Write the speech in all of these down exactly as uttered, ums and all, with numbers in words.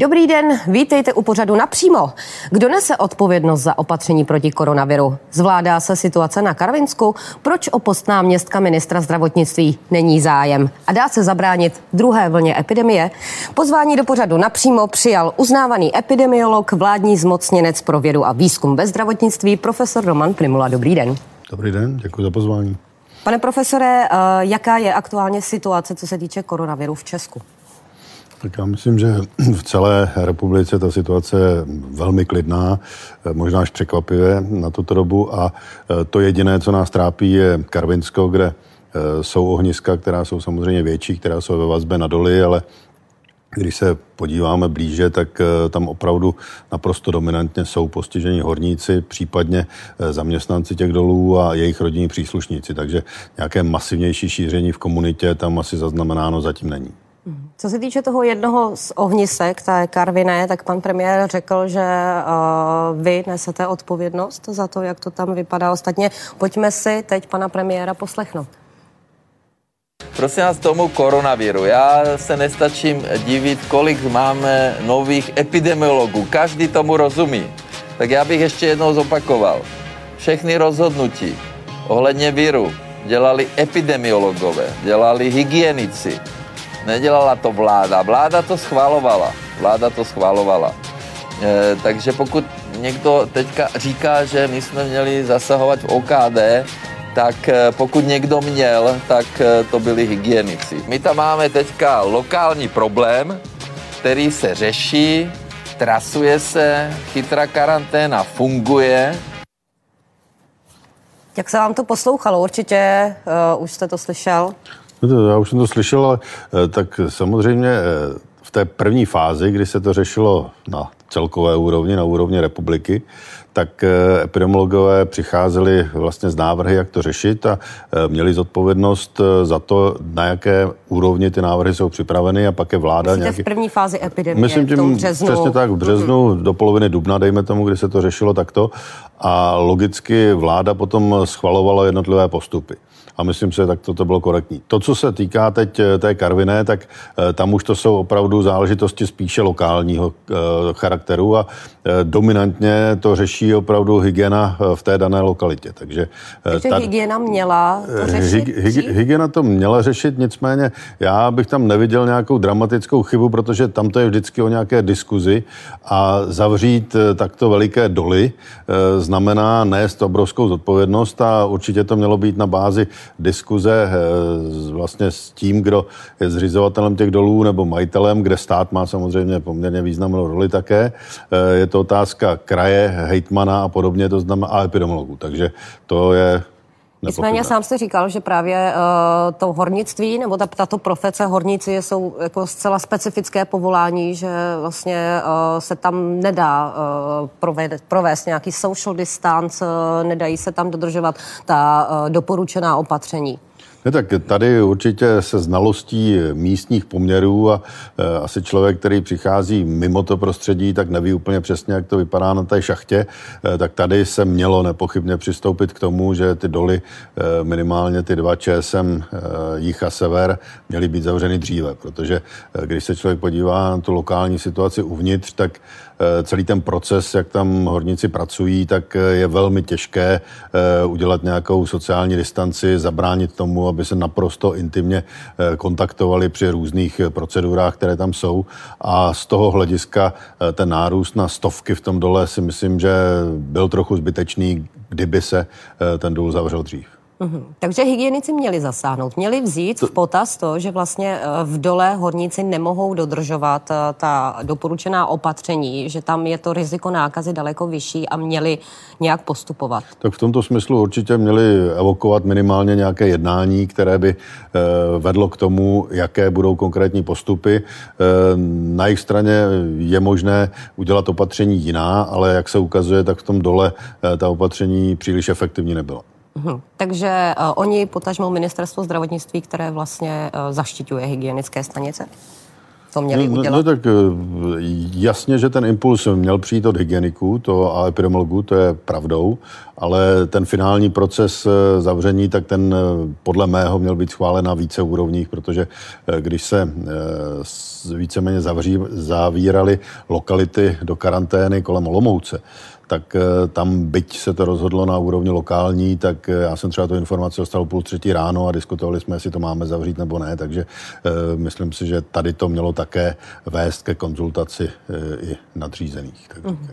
Dobrý den, vítejte u pořadu Napřímo. Kdo nese odpovědnost za opatření proti koronaviru? Zvládá se situace na Karvinsku? Proč o post náměstka ministra zdravotnictví není zájem? A dá se zabránit druhé vlně epidemie? Pozvání do pořadu Napřímo přijal uznávaný epidemiolog, vládní zmocněnec pro vědu a výzkum ve zdravotnictví, profesor Roman Prymula. Dobrý den. Dobrý den, děkuji za pozvání. Pane profesore, jaká je aktuálně situace, co se týče koronaviru v Česku? Tak já myslím, že v celé republice ta situace je velmi klidná, možná až překvapivě na tuto dobu, a to jediné, co nás trápí, je Karvinsko, kde jsou ohniska, která jsou samozřejmě větší, která jsou ve vazbě na doly, ale když se podíváme blíže, tak tam opravdu naprosto dominantně jsou postiženi horníci, případně zaměstnanci těch dolů a jejich rodinní příslušníci. Takže nějaké masivnější šíření v komunitě tam asi zaznamenáno zatím není. Co se týče toho jednoho z ohnisek, té Karviné, tak pan premiér řekl, že uh, vy nesete odpovědnost za to, jak to tam vypadá. Ostatně pojďme si teď pana premiéra poslechnout. Prosím vás, tomu koronaviru. Já se nestačím divit, kolik máme nových epidemiologů. Každý tomu rozumí. Tak já bych ještě jednou zopakoval. Všechny rozhodnutí ohledně viru dělali epidemiologové, dělali hygienici. Nedělala to vláda. Vláda to schvalovala. Vláda to schvalovala. E, takže pokud někdo teďka říká, že my jsme měli zasahovat v O K D, tak pokud někdo měl, tak to byli hygienici. My tam máme teďka lokální problém, který se řeší, trasuje se, chytrá karanténa funguje. Jak se vám to poslouchalo? Určitě uh, už jste to slyšel. Já už jsem to slyšel, ale tak samozřejmě v té první fázi, kdy se to řešilo na celkové úrovni, na úrovni republiky, tak epidemiologové přicházeli vlastně z návrhy, jak to řešit, a měli zodpovědnost za to, na jaké úrovni ty návrhy jsou připraveny, a pak je vláda Myslíte nějaký... v první fázi epidemie, Myslím tím, v tom březnu. Přesně tak, v březnu, mm-hmm. do poloviny dubna, dejme tomu, kdy se to řešilo takto, a logicky vláda potom schvalovala jednotlivé postupy. A myslím si, tak to bylo korektní. To, co se týká teď té Karviné, tak tam už to jsou opravdu záležitosti spíše lokálního charakteru a dominantně to řeší opravdu hygiena v té dané lokalitě. Takže, Takže ta, hygiena měla to řešit? Hy, hy, hygiena to měla řešit, nicméně já bych tam neviděl nějakou dramatickou chybu, protože tam to je vždycky o nějaké diskuzi, a zavřít takto veliké doly znamená nést obrovskou zodpovědnost, a určitě to mělo být na bázi diskuze vlastně s tím, kdo je zřizovatelem těch dolů nebo majitelem, kde stát má samozřejmě poměrně významnou roli také. Je to otázka kraje, hejtmana a podobně, to znamená, a epidemiologů. Takže to je... Nicméně sám jste říkal, že právě uh, to hornictví, nebo ta, tato profese horníci jsou jako zcela specifické povolání, že vlastně uh, se tam nedá uh, provést, provést nějaký social distance, uh, nedají se tam dodržovat ta uh, doporučená opatření. Ne, tak tady určitě se znalostí místních poměrů a e, asi člověk, který přichází mimo to prostředí, tak neví úplně přesně, jak to vypadá na té šachtě, e, tak tady se mělo nepochybně přistoupit k tomu, že ty doly, e, minimálně ty dva ČSM, e, jih a sever, měly být zavřeny dříve, protože e, když se člověk podívá na tu lokální situaci uvnitř, tak celý ten proces, jak tam horníci pracují, tak je velmi těžké udělat nějakou sociální distanci, zabránit tomu, aby se naprosto intimně kontaktovali při různých procedurách, které tam jsou. A z toho hlediska ten nárůst na stovky v tom dole si myslím, že byl trochu zbytečný, kdyby se ten důl zavřel dřív. Mm-hmm. Takže hygienici měli zasáhnout, měli vzít v potaz to, že vlastně v dole horníci nemohou dodržovat ta doporučená opatření, že tam je to riziko nákazy daleko vyšší, a měli nějak postupovat. Tak v tomto smyslu určitě měli evokovat minimálně nějaké jednání, které by vedlo k tomu, jaké budou konkrétní postupy. Na jejich straně je možné udělat opatření jiná, ale jak se ukazuje, tak v tom dole ta opatření příliš efektivní nebyla. Hmm. Takže uh, oni, potažmo ministerstvo zdravotnictví, které vlastně uh, zaštiťuje hygienické stanice? to měli udělat? No, no tak jasně, že ten impuls měl přijít od hygieniků to a epidemiologů, to je pravdou, ale ten finální proces zavření, tak ten podle mého měl být schválen na více úrovních, protože když se víceméně zavří, zavíraly lokality do karantény kolem Olomouce, tak tam, byť se to rozhodlo na úrovni lokální, tak já jsem třeba tu informaci dostal půl třetí ráno a diskutovali jsme, jestli to máme zavřít nebo ne, takže e, myslím si, že tady to mělo také vést ke konzultaci e, i nadřízených. Tak mm-hmm.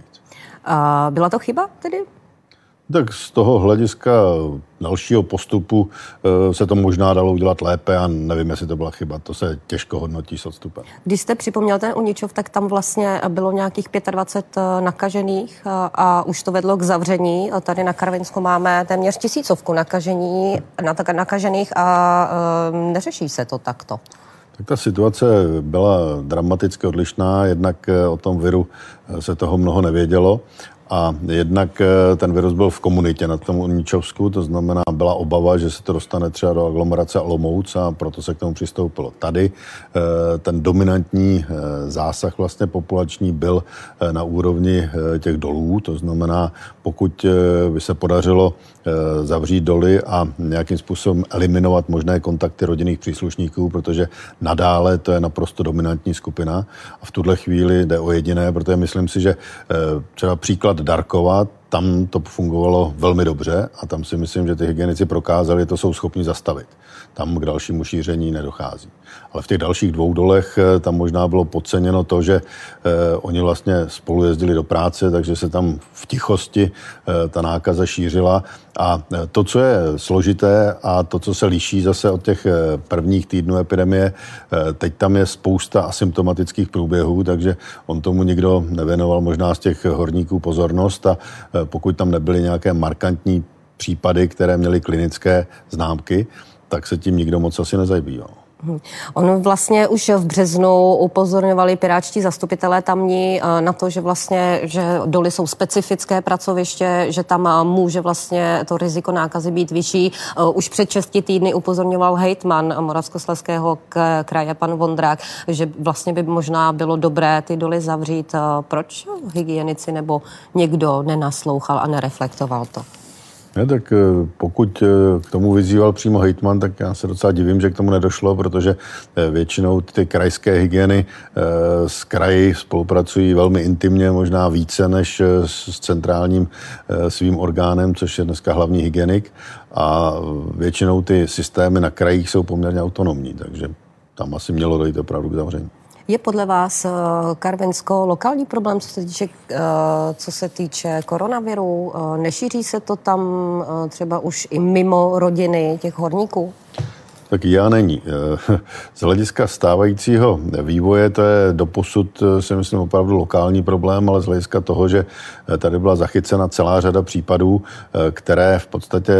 A byla to chyba tedy? Tak z toho hlediska dalšího postupu e, se to možná dalo udělat lépe a nevím, jestli to byla chyba. To se těžko hodnotí s odstupem. Když jste připomněl ten Uničov, tak tam vlastně bylo nějakých dvacet pět nakažených a, a už to vedlo k zavření. A tady na Karvinsku máme téměř tisícovku nakažení, nakažených a, a neřeší se to takto. Tak ta situace byla dramaticky odlišná, jednak o tom viru se toho mnoho nevědělo. A jednak ten virus byl v komunitě na tom Uničovsku, to znamená, byla obava, že se to dostane třeba do aglomerace Olomouc a proto se k tomu přistoupilo. Tady ten dominantní zásah vlastně populační byl na úrovni těch dolů, to znamená, pokud by se podařilo zavřít doly a nějakým způsobem eliminovat možné kontakty rodinných příslušníků, protože nadále to je naprosto dominantní skupina a v tuhle chvíli jde o jediné, protože myslím si, že třeba příklad Darkova, tam to fungovalo velmi dobře a tam si myslím, že ty hygienici prokázali, to jsou schopni zastavit. Tam k dalšímu šíření nedochází. Ale v těch dalších dvou dolech tam možná bylo podceněno to, že eh, oni vlastně spolu jezdili do práce, takže se tam v tichosti eh, ta nákaza šířila. A to, co je složité a to, co se liší zase od těch prvních týdnů epidemie, eh, teď tam je spousta asymptomatických průběhů, takže on tomu nikdo nevěnoval možná z těch horníků pozornost a eh, pokud tam nebyly nějaké markantní případy, které měly klinické známky, tak se tím nikdo moc asi nezabýval. Ono vlastně už v březnu upozorňovali piráčtí zastupitelé tamní na to, že vlastně, že doly jsou specifické pracoviště, že tam může vlastně to riziko nákazy být vyšší. Už před šesti týdny upozorňoval hejtman Moravskoslezského kraje, pan Vondrák, že vlastně by možná bylo dobré ty doly zavřít. Proč hygienici nebo někdo nenaslouchal a nereflektoval to? Ne, tak pokud k tomu vyzýval přímo hejtman, tak já se docela divím, že k tomu nedošlo, protože většinou ty krajské hygieny s kraji spolupracují velmi intimně, možná více než s centrálním svým orgánem, což je dneska hlavní hygienik. A většinou ty systémy na krajích jsou poměrně autonomní, takže tam asi mělo dojít opravdu k zavření. Je podle vás Karvinsko lokální problém, co se týče, co se týče koronaviru? Nešíří se to tam třeba už i mimo rodiny těch horníků? Tak já není. Z hlediska stávajícího vývoje to je doposud, si myslím, opravdu lokální problém, ale z hlediska toho, že tady byla zachycena celá řada případů, které v podstatě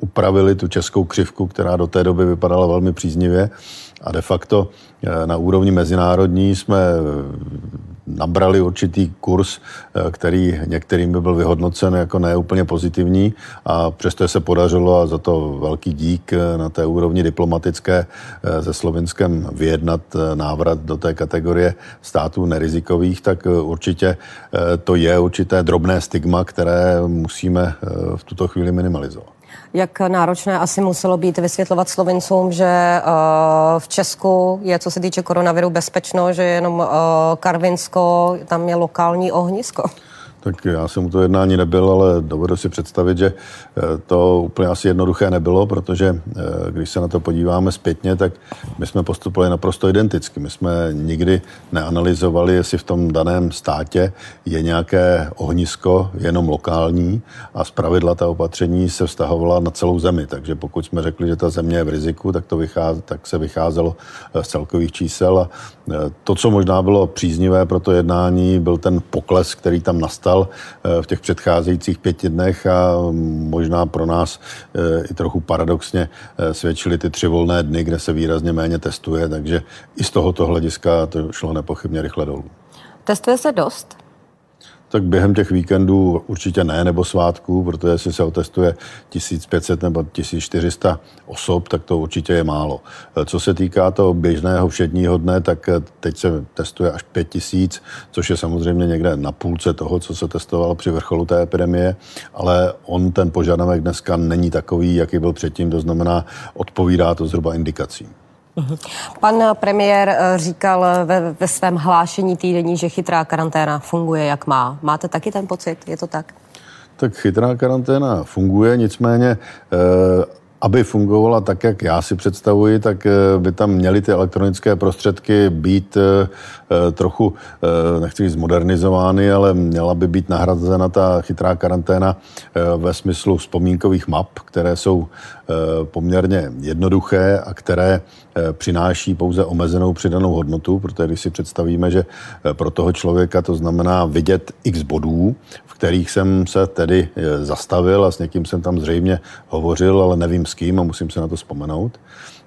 upravili tu českou křivku, která do té doby vypadala velmi příznivě. A de facto na úrovni mezinárodní jsme nabrali určitý kurz, který některým by byl vyhodnocen jako neúplně pozitivní a přesto se podařilo a za to velký dík na té úrovni diplomatické se Slovinskem vyjednat návrat do té kategorie států nerizikových, tak určitě to je určité drobné stigma, které musíme v tuto chvíli minimalizovat. Jak náročné asi muselo být vysvětlovat Slovincům, že v Česku je, co se týče koronaviru, bezpečno, že jenom Karvinsko, tam je lokální ohnisko? Tak já jsem u toho jednání nebyl, ale dovedu si představit, že to úplně asi jednoduché nebylo, protože když se na to podíváme zpětně, tak my jsme postupovali naprosto identicky. My jsme nikdy neanalyzovali, jestli v tom daném státě je nějaké ohnisko jenom lokální a zpravidla ta opatření se vztahovala na celou zemi. Takže pokud jsme řekli, že ta země je v riziku, tak, to vycháze, tak se vycházelo z celkových čísel. A to, co možná bylo příznivé pro to jednání, byl ten pokles, který tam nastal v těch předcházejících pěti dnech a možná pro nás i trochu paradoxně svědčily ty tři volné dny, kde se výrazně méně testuje, takže i z tohoto hlediska to šlo nepochybně rychle dolů. Testuje se dost? Tak během těch víkendů určitě ne, nebo svátků, protože jestli se otestuje tisíc pět set nebo tisíc čtyři sta osob, tak to určitě je málo. Co se týká toho běžného všedního dne, tak teď se testuje až pět tisíc, což je samozřejmě někde na půlce toho, co se testovalo při vrcholu té epidemie, ale on ten požadavek dneska není takový, jaký byl předtím, to znamená, odpovídá to zhruba indikacím. Pan premiér říkal ve, ve svém hlášení týdenní, že chytrá karanténa funguje, jak má. Máte taky ten pocit? Je to tak? Tak chytrá karanténa funguje, nicméně... E- Aby fungovala tak, jak já si představuji, tak by tam měly ty elektronické prostředky být trochu, nechci zmodernizovány, ale měla by být nahrazena ta chytrá karanténa ve smyslu vzpomínkových map, které jsou poměrně jednoduché a které přináší pouze omezenou přidanou hodnotu, protože když si představíme, že pro toho člověka to znamená vidět x bodů, v kterých jsem se tedy zastavil a s někým jsem tam zřejmě hovořil, ale nevím s kým a musím se na to vzpomenout,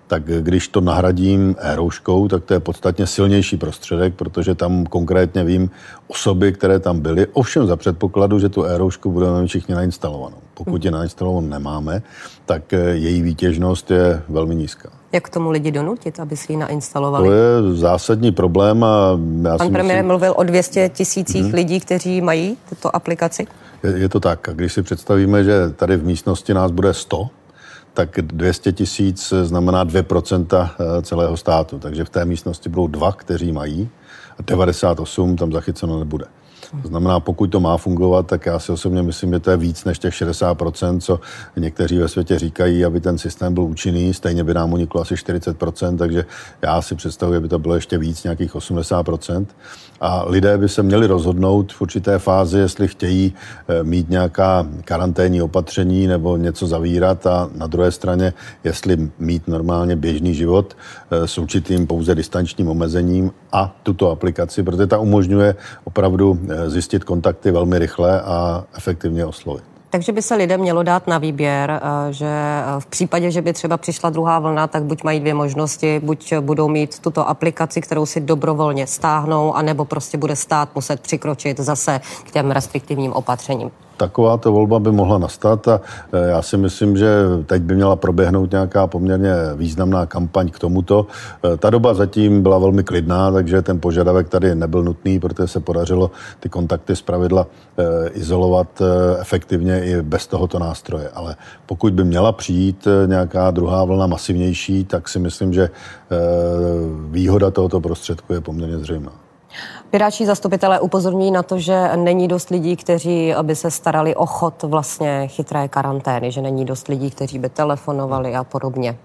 tak když to nahradím e-rouškou, tak to je podstatně silnější prostředek, protože tam konkrétně vím osoby, které tam byly, ovšem za předpokladu, že tu e-roušku budeme všichni nainstalovanou. Pokud ji nainstalovanou nemáme, tak její výtěžnost je velmi nízká. Jak tomu lidi donutit, aby si ji nainstalovali? To je zásadní problém. A já Pan premiér myslím... mluvil o dvě stě tisících hmm. lidí, kteří mají tuto aplikaci. Je, je to tak. A když si představíme, že tady v místnosti nás bude sto, tak dvě stě tisíc znamená dvě procenta celého státu. Takže v té místnosti budou dva, kteří mají, a devadesát osm tam zachyceno nebude. To znamená, pokud to má fungovat, tak já si osobně myslím, že to je víc než těch šedesát procent, co někteří ve světě říkají, aby ten systém byl účinný. Stejně by nám uniklo asi čtyřicet procent, takže já si představuji, aby to bylo ještě víc, nějakých osmdesát procent. A lidé by se měli rozhodnout v určité fázi, jestli chtějí mít nějaká karanténní opatření nebo něco zavírat a na druhé straně, jestli mít normálně běžný život s určitým pouze distančním omezením a tuto aplikaci, protože ta umožňuje opravdu zjistit kontakty velmi rychle a efektivně oslovit. Takže by se lidem mělo dát na výběr, že v případě, že by třeba přišla druhá vlna, tak buď mají dvě možnosti, buď budou mít tuto aplikaci, kterou si dobrovolně stáhnou, anebo prostě bude stát muset přikročit zase k těm restriktivním opatřením. Taková ta volba by mohla nastat a já si myslím, že teď by měla proběhnout nějaká poměrně významná kampaň k tomuto. Ta doba zatím byla velmi klidná, takže ten požadavek tady nebyl nutný, protože se podařilo ty kontakty zpravidla izolovat efektivně i bez tohoto nástroje. Ale pokud by měla přijít nějaká druhá vlna masivnější, tak si myslím, že výhoda tohoto prostředku je poměrně zřejmá. Pirátští zastupitelé upozorňují na to, že není dost lidí, kteří by se starali o chod vlastně chytré karantény, že není dost lidí, kteří by telefonovali a podobně.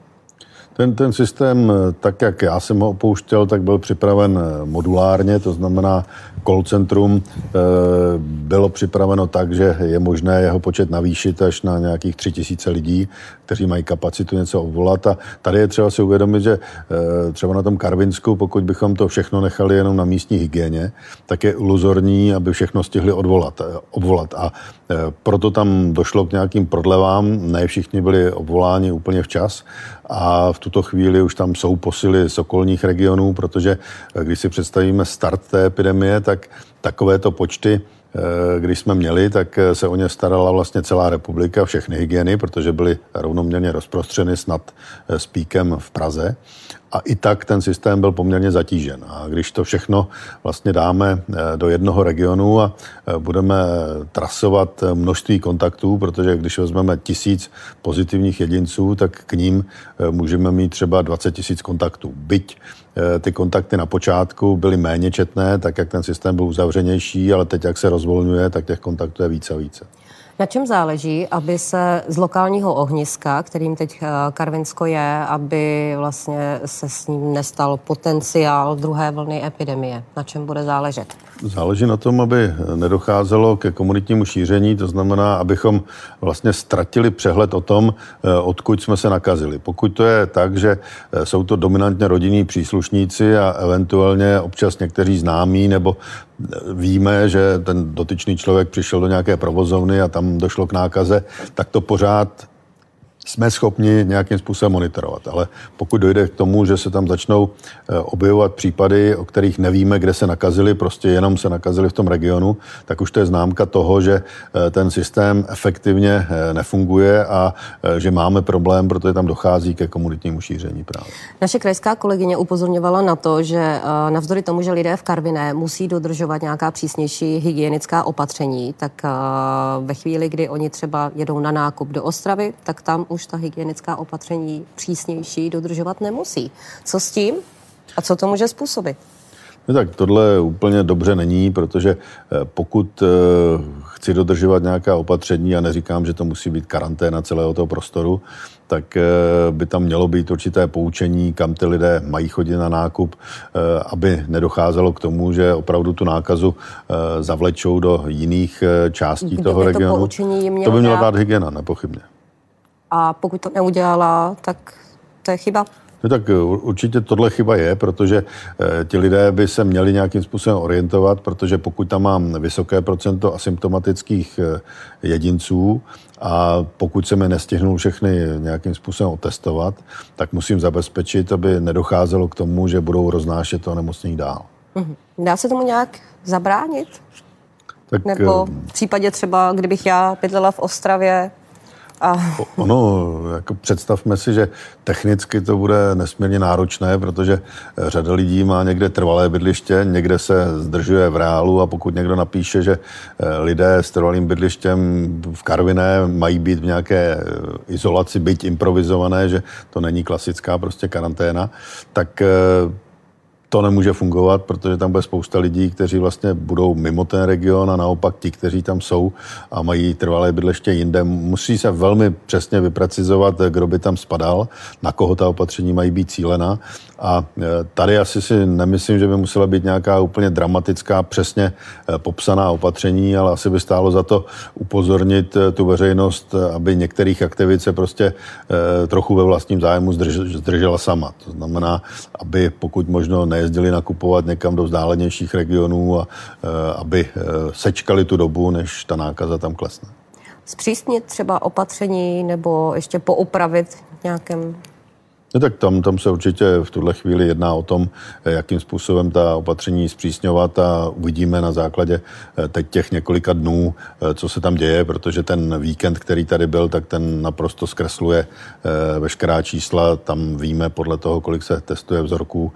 Ten, ten systém, tak jak já jsem ho opouštěl, tak byl připraven modulárně, to znamená call centrum bylo připraveno tak, že je možné jeho počet navýšit až na nějakých tři tisíce lidí, kteří mají kapacitu něco obvolat. A tady je třeba si uvědomit, že třeba na tom Karvinsku, pokud bychom to všechno nechali jenom na místní hygieně, tak je iluzorní, aby všechno stihli odvolat, obvolat. A proto tam došlo k nějakým prodlevám, ne všichni byli obvoláni úplně včas a v tuto chvíli už tam jsou posily z okolních regionů, protože když si představíme start té epidemie, tak takovéto počty, když jsme měli, tak se o ně starala vlastně celá republika, všechny hygieny, protože byly rovnoměrně rozprostřeny snad s píkem v Praze. A i tak ten systém byl poměrně zatížen. A když to všechno vlastně dáme do jednoho regionu a budeme trasovat množství kontaktů, protože když vezmeme tisíc pozitivních jedinců, tak k ním můžeme mít třeba dvacet tisíc kontaktů. Byť ty kontakty na počátku byly méně četné, tak jak ten systém byl uzavřenější, ale teď, jak se rozvolňuje, tak těch kontaktů je více a více. Na čem záleží, aby se z lokálního ohniska, kterým teď Karvinsko je, aby vlastně se s ním nestal potenciál druhé vlny epidemie? Na čem bude záležet? Záleží na tom, aby nedocházelo ke komunitnímu šíření, to znamená, abychom vlastně ztratili přehled o tom, odkud jsme se nakazili. Pokud to je tak, že jsou to dominantně rodinní příslušníci a eventuálně občas někteří známí nebo víme, že ten dotyčný člověk přišel do nějaké provozovny a tam došlo k nákaze, tak to pořád jsme schopni nějakým způsobem monitorovat. Ale pokud dojde k tomu, že se tam začnou objevovat případy, o kterých nevíme, kde se nakazili, prostě jenom se nakazili v tom regionu, tak už to je známka toho, že ten systém efektivně nefunguje a že máme problém, protože tam dochází ke komunitnímu šíření právě. Naše krajská kolegyně upozorňovala na to, že navzdory tomu, že lidé v Karviné musí dodržovat nějaká přísnější hygienická opatření, tak ve chvíli, kdy oni třeba jedou na nákup do Ostravy, tak tam už ta hygienická opatření přísnější dodržovat nemusí. Co s tím a co to může způsobit? No tak tohle úplně dobře není, protože pokud chci dodržovat nějaká opatření, a neříkám, že to musí být karanténa celého toho prostoru, tak by tam mělo být určité poučení, kam ty lidé mají chodit na nákup, aby nedocházelo k tomu, že opravdu tu nákazu zavlečou do jiných částí Kdyby toho regionu. To, mělo to by měla dát hygiena, nepochybně. A pokud to neudělala, tak to je chyba? No tak určitě tohle chyba je, protože e, ti lidé by se měli nějakým způsobem orientovat, protože pokud tam mám vysoké procento asymptomatických e, jedinců a pokud se mi nestihnul všechny nějakým způsobem otestovat, tak musím zabezpečit, aby nedocházelo k tomu, že budou roznášet to onemocnění dál. Mhm. Dá se tomu nějak zabránit? Tak, Nebo v případě třeba, kdybych já bydlela v Ostravě, a... Ono, jako představme si, že technicky to bude nesmírně náročné, protože řada lidí má někde trvalé bydliště, někde se zdržuje v reálu a pokud někdo napíše, že lidé s trvalým bydlištěm v Karviné mají být v nějaké izolaci, byť improvizované, že to není klasická prostě karanténa, tak... To nemůže fungovat, protože tam bude spousta lidí, kteří vlastně budou mimo ten region a naopak ti, kteří tam jsou a mají trvalé bydliště jinde. Musí se velmi přesně vyprecizovat, kdo by tam spadal, na koho ta opatření mají být cílena. A tady asi si nemyslím, že by musela být nějaká úplně dramatická, přesně popsaná opatření, ale asi by stálo za to upozornit tu veřejnost, aby některých aktivit se prostě trochu ve vlastním zájmu zdržela sama. To znamená, aby pokud možno nejezdili nakupovat někam do vzdálenějších regionů a aby sečkali tu dobu, než ta nákaza tam klesne. Zpřísnit třeba opatření nebo ještě poupravit nějakém... No tak tam, tam se určitě v tuhle chvíli jedná o tom, jakým způsobem ta opatření zpřísňovat a uvidíme na základě teď těch několika dnů, co se tam děje, protože ten víkend, který tady byl, tak ten naprosto zkresluje veškerá čísla. Tam víme podle toho, kolik se testuje vzorků,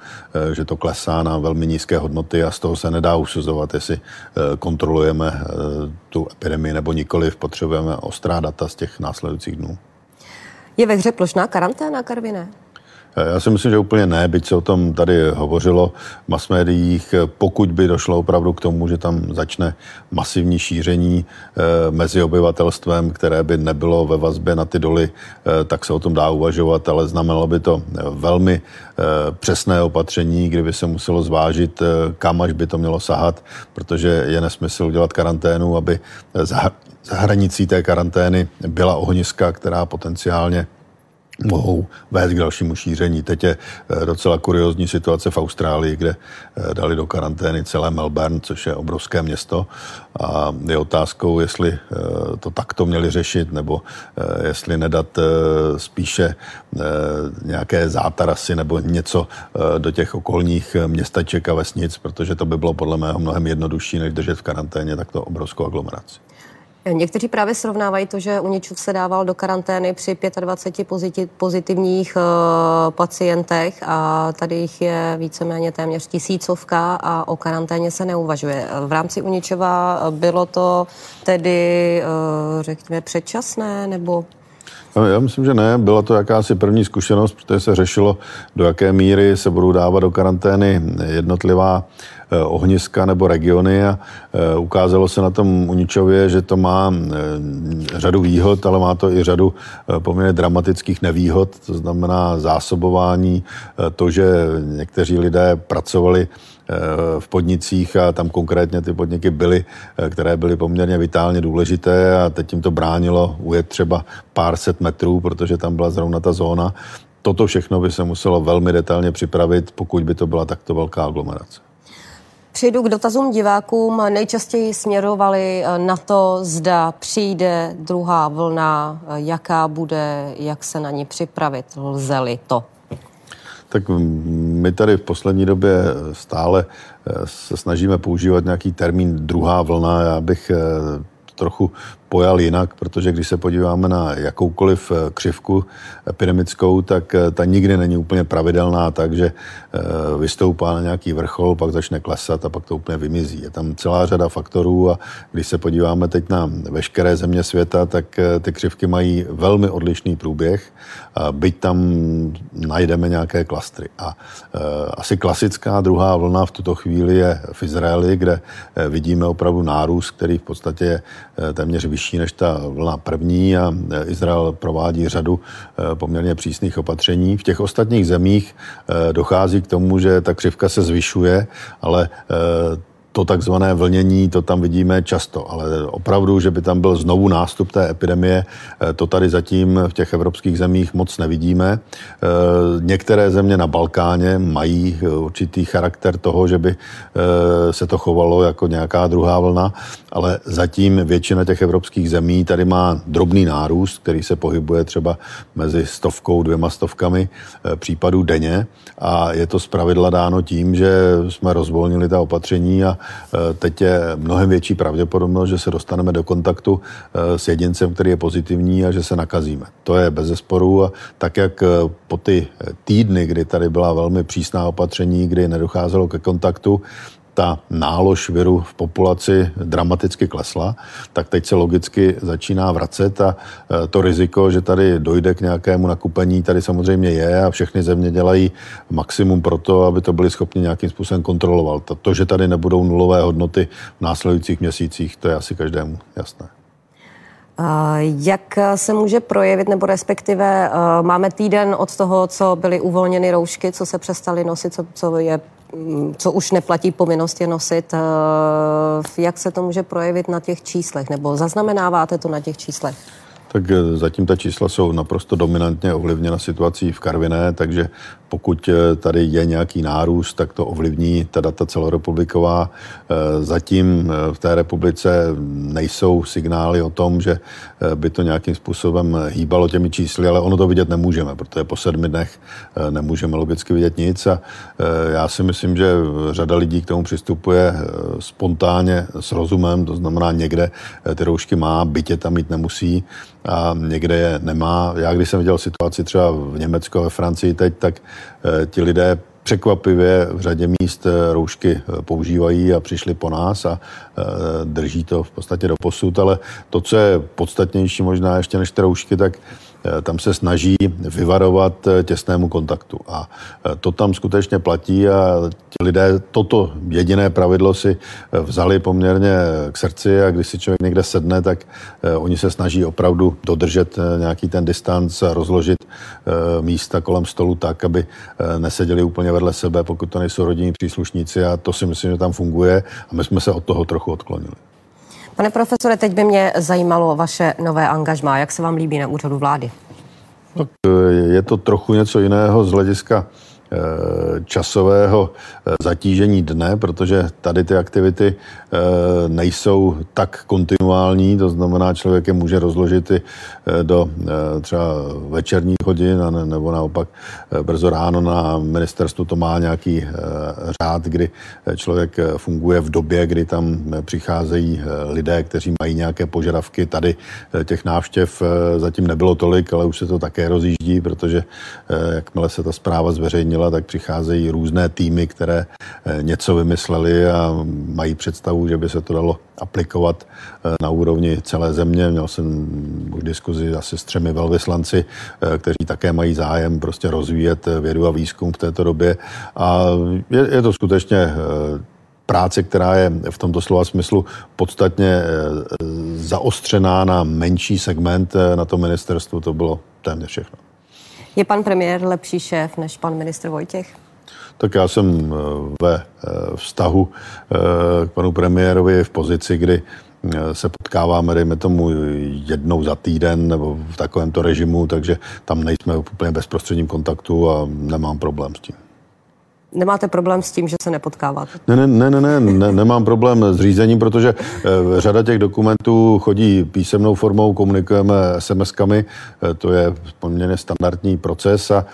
že to klesá na velmi nízké hodnoty a z toho se nedá usuzovat, jestli kontrolujeme tu epidemii nebo nikoliv, potřebujeme ostrá data z těch následujících dnů. Je ve hře plošná karanténa, Karviné? Já si myslím, že úplně ne, byť se o tom tady hovořilo v masmédiích. Pokud by došlo opravdu k tomu, že tam začne masivní šíření mezi obyvatelstvem, které by nebylo ve vazbě na ty doly, tak se o tom dá uvažovat, ale znamenalo by to velmi přesné opatření, kdyby se muselo zvážit, kam až by to mělo sahat, protože je nesmysl udělat karanténu, aby za hranicí té karantény byla ohniska, která potenciálně mohou vést k dalšímu šíření. Teď je docela kuriózní situace v Austrálii, kde dali do karantény celé Melbourne, což je obrovské město. A je otázkou, jestli to takto měli řešit, nebo jestli nedat spíše nějaké zátarasy nebo něco do těch okolních městaček a vesnic, protože to by bylo podle mého mnohem jednodušší, než držet v karanténě takto obrovskou aglomeraci. Někteří právě srovnávají to, že Uničův se dával do karantény při dvaceti pěti pozitivních pacientech a tady jich je víceméně téměř tisícovka a o karanténě se neuvažuje. V rámci Uničova bylo to tedy, řekněme, předčasné nebo... Já myslím, že ne. Byla to jakási první zkušenost, protože se řešilo, do jaké míry se budou dávat do karantény jednotlivá ohniska nebo regiony a ukázalo se na tom Uničově, že to má řadu výhod, ale má to i řadu poměrně dramatických nevýhod, to znamená zásobování, to, že někteří lidé pracovali v podnicích a tam konkrétně ty podniky byly, které byly poměrně vitálně důležité a teď jim to bránilo ujet třeba pár set metrů, protože tam byla zrovna ta zóna. Toto všechno by se muselo velmi detailně připravit, pokud by to byla takto velká aglomerace. Přejdu k dotazům divákům. Nejčastěji směrovali na to, zda přijde druhá vlna, jaká bude, jak se na ni připravit, lze-li to. Tak my tady v poslední době stále se snažíme používat nějaký termín druhá vlna. Já bych trochu pojal jinak, protože když se podíváme na jakoukoliv křivku epidemickou, tak ta nikdy není úplně pravidelná, takže vystoupá na nějaký vrchol, pak začne klesat a pak to úplně vymizí. Je tam celá řada faktorů a když se podíváme teď na veškeré země světa, tak ty křivky mají velmi odlišný průběh, byť tam najdeme nějaké klastry. A asi klasická druhá vlna v tuto chvíli je v Izraeli, kde vidíme opravdu nárůst, který v podstatě je téměř vyšší než ta vlna první a Izrael provádí řadu poměrně přísných opatření. V těch ostatních zemích dochází k tomu, že ta křivka se zvyšuje, ale to takzvané vlnění, to tam vidíme často, ale opravdu, že by tam byl znovu nástup té epidemie, to tady zatím v těch evropských zemích moc nevidíme. Některé země na Balkáně mají určitý charakter toho, že by se to chovalo jako nějaká druhá vlna, ale zatím většina těch evropských zemí tady má drobný nárůst, který se pohybuje třeba mezi stovkou, dvěma stovkami případů denně a je to zpravidla dáno tím, že jsme rozvolnili ta opatření a teď je mnohem větší pravděpodobnost, že se dostaneme do kontaktu s jedincem, který je pozitivní a že se nakazíme. To je bezesporu a tak, jak po ty týdny, kdy tady byla velmi přísná opatření, kdy nedocházelo ke kontaktu, ta nálož viru v populaci dramaticky klesla, tak teď se logicky začíná vracet a to riziko, že tady dojde k nějakému nakupení, tady samozřejmě je a všechny země dělají maximum pro to, aby to byli schopni nějakým způsobem kontrolovat. To, že tady nebudou nulové hodnoty v následujících měsících, to je asi každému jasné. Jak se může projevit, nebo respektive máme týden od toho, co byly uvolněny roušky, co se přestaly nosit, co, co je co už neplatí povinnost je nosit, jak se to může projevit na těch číslech, nebo zaznamenáváte to na těch číslech? Tak zatím ta čísla jsou naprosto dominantně ovlivněna situací v Karviné, takže pokud tady je nějaký nárůst, tak to ovlivní ta data celorepubliková. Zatím v té republice nejsou signály o tom, že by to nějakým způsobem hýbalo těmi čísly, ale ono to vidět nemůžeme, protože po sedmi dnech nemůžeme logicky vidět nic a já si myslím, že řada lidí k tomu přistupuje spontánně s rozumem, to znamená někde ty roušky má, byť je tam mít nemusí, a někde je nemá. Já když jsem viděl situaci třeba v Německu a ve Francii teď, tak e, ti lidé překvapivě v řadě míst roušky používají a přišli po nás a e, drží to v podstatě do posud, ale to, co je podstatnější možná ještě než ty roušky, tak tam se snaží vyvarovat těsnému kontaktu. A to tam skutečně platí a ti lidé toto jediné pravidlo si vzali poměrně k srdci a když si člověk někde sedne, tak oni se snaží opravdu dodržet nějaký ten distanc a rozložit místa kolem stolu tak, aby neseděli úplně vedle sebe, pokud to nejsou rodinní příslušníci a to si myslím, že tam funguje a my jsme se od toho trochu odklonili. Pane profesore, teď by mě zajímalo vaše nové angažmá. Jak se vám líbí na úřadu vlády? Tak je to trochu něco jiného z hlediska časového zatížení dne, protože tady ty aktivity nejsou tak kontinuální, to znamená, člověk je může rozložit i do třeba večerních hodin nebo naopak brzo ráno. Na ministerstvu to má nějaký řád, kdy člověk funguje v době, kdy tam přicházejí lidé, kteří mají nějaké požadavky. Tady těch návštěv zatím nebylo tolik, ale už se to také rozjíždí, protože jakmile se ta zpráva zveřejnila, tak přicházejí různé týmy, které něco vymysleli a mají představu, že by se to dalo aplikovat na úrovni celé země. Měl jsem už diskuzi asi s třemi velvyslanci, kteří také mají zájem prostě rozvíjet vědu a výzkum v této době. A je, je to skutečně práce, která je v tomto slova smyslu podstatně zaostřená na menší segment na tom ministerstvu. To bylo téměř všechno. Je pan premiér lepší šéf než pan ministr Vojtěch? Tak já jsem ve vztahu k panu premiérovi v pozici, kdy se potkáváme, dejme tomu, jednou za týden nebo v takovémto režimu, takže tam nejsme v úplně bezprostředním kontaktu a nemám problém s tím. Nemáte problém s tím, že se nepotkáváte? Ne, ne, ne, ne, ne, nemám problém s řízením, protože řada těch dokumentů chodí písemnou formou, komunikujeme es em eskami, to je poměrně standardní proces a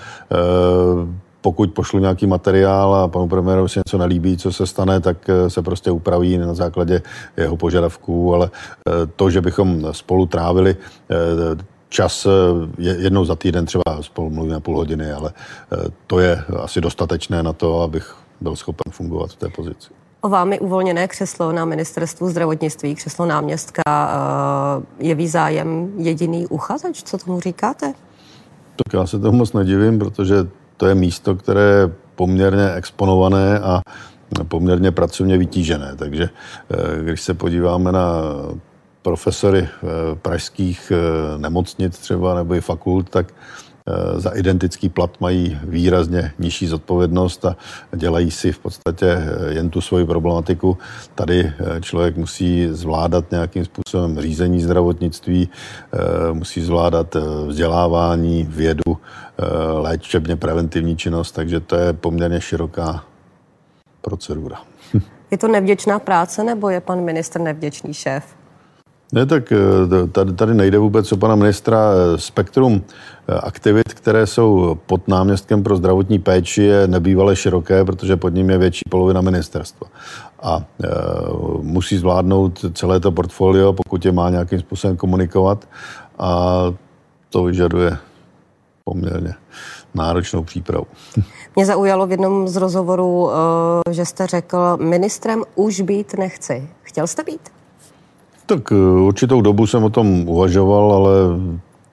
pokud pošlu nějaký materiál a panu premiérovi se něco nelíbí, co se stane, tak se prostě upraví na základě jeho požadavků, ale to, že bychom spolu trávili čas jednou za týden, třeba spolu mluvíme půl hodiny, ale to je asi dostatečné na to, abych byl schopen fungovat v té pozici. O vámi uvolněné křeslo na ministerstvu zdravotnictví, křeslo náměstka, jeví zájem jediný uchazeč? Co tomu říkáte? Tak já se tomu moc nedivím, protože to je místo, které je poměrně exponované a poměrně pracovně vytížené. Takže když se podíváme na profesory pražských nemocnic třeba nebo i fakult, tak za identický plat mají výrazně nižší zodpovědnost a dělají si v podstatě jen tu svoji problematiku. Tady člověk musí zvládat nějakým způsobem řízení zdravotnictví, musí zvládat vzdělávání, vědu, léčebně preventivní činnost, takže to je poměrně široká procedura. Je to nevděčná práce, nebo je pan ministr nevděčný šéf? Ne, tak tady, tady nejde vůbec o pana ministra. Spektrum aktivit, které jsou pod náměstkem pro zdravotní péči, je nebývale široké, protože pod ním je větší polovina ministerstva. A e, musí zvládnout celé to portfolio, pokud je má nějakým způsobem komunikovat. A to vyžaduje poměrně náročnou přípravu. Mě zaujalo v jednom z rozhovorů, že jste řekl, ministrem už být nechci. Chtěl jste být? Tak určitou dobu jsem o tom uvažoval, ale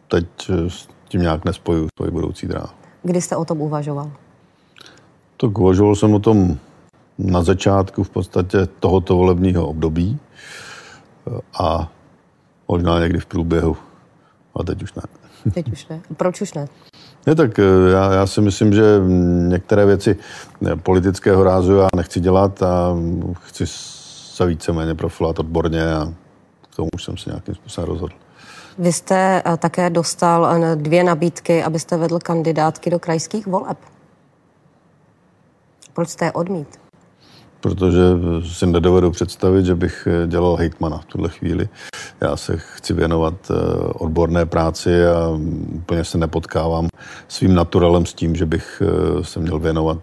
teď s tím nějak nespojuji svoji budoucí dráhu. Kdy jste o tom uvažoval? Tak uvažoval jsem o tom na začátku v podstatě tohoto volebního období a možná někdy v průběhu, ale teď už ne. Teď už ne. Proč už ne? Ne, tak já, já si myslím, že některé věci politického rázu já nechci dělat a chci se víceméně profilovat odborně a k tomu už jsem se nějakým způsobem rozhodl. Vy jste také dostal dvě nabídky, abyste vedl kandidátky do krajských voleb. Proč jste je odmít? Protože si nedovedu představit, že bych dělal hejtmana v tuhle chvíli. Já se chci věnovat odborné práci a úplně se nepotkávám svým naturalem s tím, že bych se měl věnovat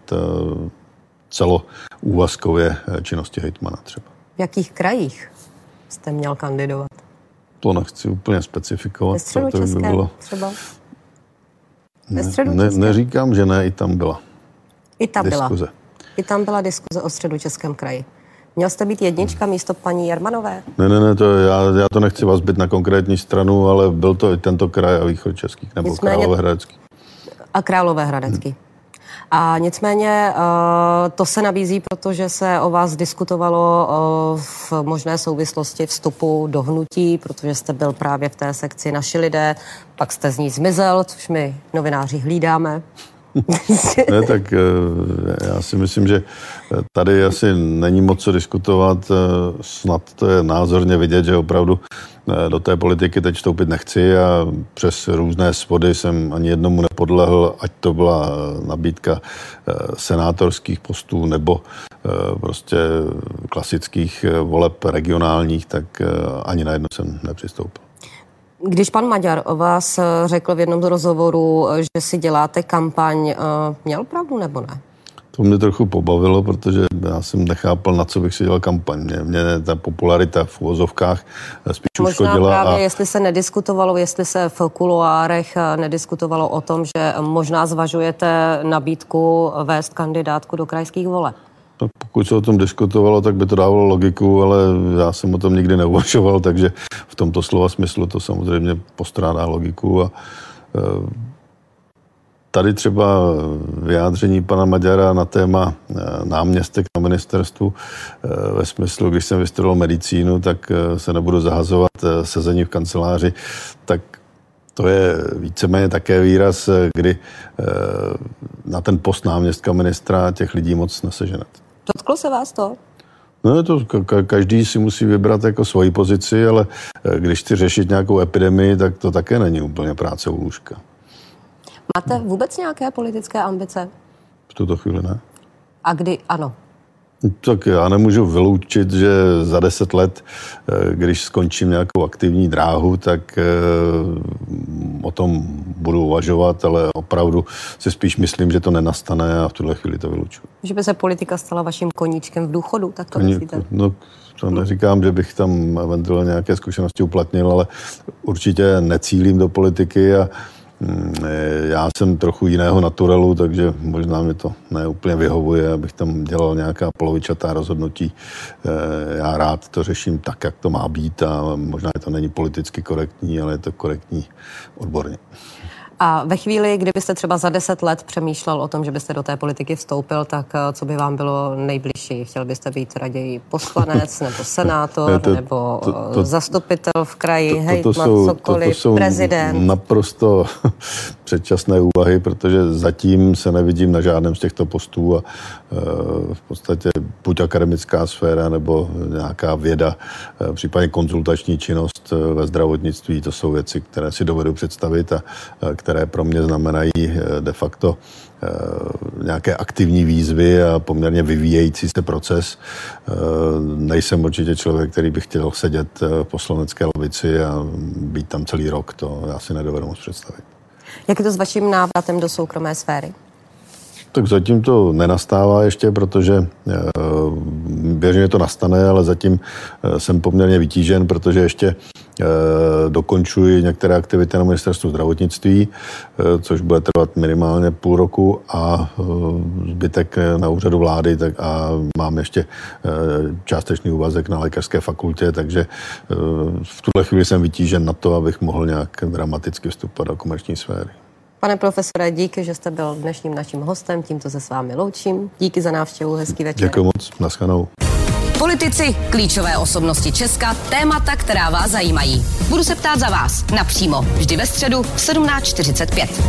celoúvazkově činnosti hejtmana třeba. V jakých krajích jste měl kandidovat? To nechci úplně specifikovat. Ve středočeském by bylo... třeba? Ve středočeském? Ne, neříkám, že ne, i tam byla. I tam diskuze. byla. I tam byla diskuze o středočeském kraji. Měl jste být jednička hmm. místo paní Jermanové? Ne, ne, ne, to já, já to nechci vás být na konkrétní stranu, ale byl to i tento kraj a východočeský, nebo nicméně... Královéhradecký. A Královéhradecký. Hmm. A nicméně to se nabízí, protože se o vás diskutovalo v možné souvislosti vstupu do hnutí, protože jste byl právě v té sekci Naši lidé, pak jste z ní zmizel, což my novináři hlídáme. Ne, tak já si myslím, že tady asi není moc co diskutovat, snad to je názorně vidět, že opravdu do té politiky teď vstoupit nechci a přes různé svody jsem ani jednomu nepodlehl, ať to byla nabídka senátorských postů nebo prostě klasických voleb regionálních, tak ani na jedno jsem nepřistoupil. Když pan Maďar o vás řekl v jednom z rozhovorů, že si děláte kampaň, měl pravdu nebo ne? To mě trochu pobavilo, protože já jsem nechápal, na co bych si dělal kampaň. Mě, mě ta popularita v uvozovkách spíš uškodila. Možná právě, a... jestli se nediskutovalo, jestli se v kuloárech nediskutovalo o tom, že možná zvažujete nabídku vést kandidátku do krajských voleb. No, pokud se o tom diskutovalo, tak by to dávalo logiku, ale já jsem o tom nikdy neuvažoval, takže v tomto slova smyslu to samozřejmě postrádá logiku. A tady třeba vyjádření pana Maďara na téma náměstek na ministerstvu ve smyslu, když jsem vystudoval medicínu, tak se nebudu zahazovat sezení v kanceláři, tak to je víceméně také výraz, kdy na ten post náměstka ministra těch lidí moc neseženete. Dotklo se vás to? No, to ka- každý si musí vybrat jako svoji pozici, ale když chci řešit nějakou epidemii, tak to také není úplně práce u lůžka. Máte vůbec nějaké politické ambice? V tuto chvíli ne. a kdy ano? Tak já nemůžu vyloučit, že za deset let, když skončím nějakou aktivní dráhu, tak o tom budu uvažovat, ale opravdu si spíš myslím, že to nenastane a v tuhle chvíli to vyloučuji. Že by se politika stala vaším koníčkem v důchodu, tak to Koní, myslíte? No, to neříkám, že bych tam eventuálně nějaké zkušenosti uplatnil, ale určitě necílím do politiky a já jsem trochu jiného naturelu, takže možná mi to neúplně vyhovuje, abych tam dělal nějaká polovičatá rozhodnutí. Já rád to řeším tak, jak to má být a možná to není politicky korektní, ale je to korektní odborně. A ve chvíli, kdybyste třeba za deset let přemýšlel o tom, že byste do té politiky vstoupil, tak co by vám bylo nejbližší? Chtěl byste být raději poslanec, nebo senátor, ne, to, nebo to, to, zastupitel v kraji, hejtman, cokoliv, to, to jsou prezident? Naprosto předčasné úvahy, protože zatím se nevidím na žádném z těchto postů a v podstatě buď akademická sféra, nebo nějaká věda, případně konzultační činnost ve zdravotnictví, to jsou věci, které si dovedu představit a které které pro mě znamenají de facto nějaké aktivní výzvy a poměrně vyvíjející se proces. Nejsem určitě člověk, který by chtěl sedět v poslanecké lavici a být tam celý rok, to já si nedovedu moc představit. Jak je to s vaším návratem do soukromé sféry? Tak zatím to nenastává ještě, protože běžně to nastane, ale zatím jsem poměrně vytížen, protože ještě dokončuji některé aktivity na ministerstvu zdravotnictví, což bude trvat minimálně půl roku a zbytek na úřadu vlády, tak a mám ještě částečný úvazek na lékařské fakultě, takže v tuhle chvíli jsem vytížen na to, abych mohl nějak dramaticky vstupovat do komerční sféry. Pane profesore, díky, že jste byl dnešním naším hostem, tímto se s vámi loučím. Díky za návštěvu, hezký večer. Děkuji moc, nashledanou. Politici, klíčové osobnosti Česka, témata, která vás zajímají. Budu se ptát za vás napřímo, vždy ve středu v sedmnáct čtyřicet pět.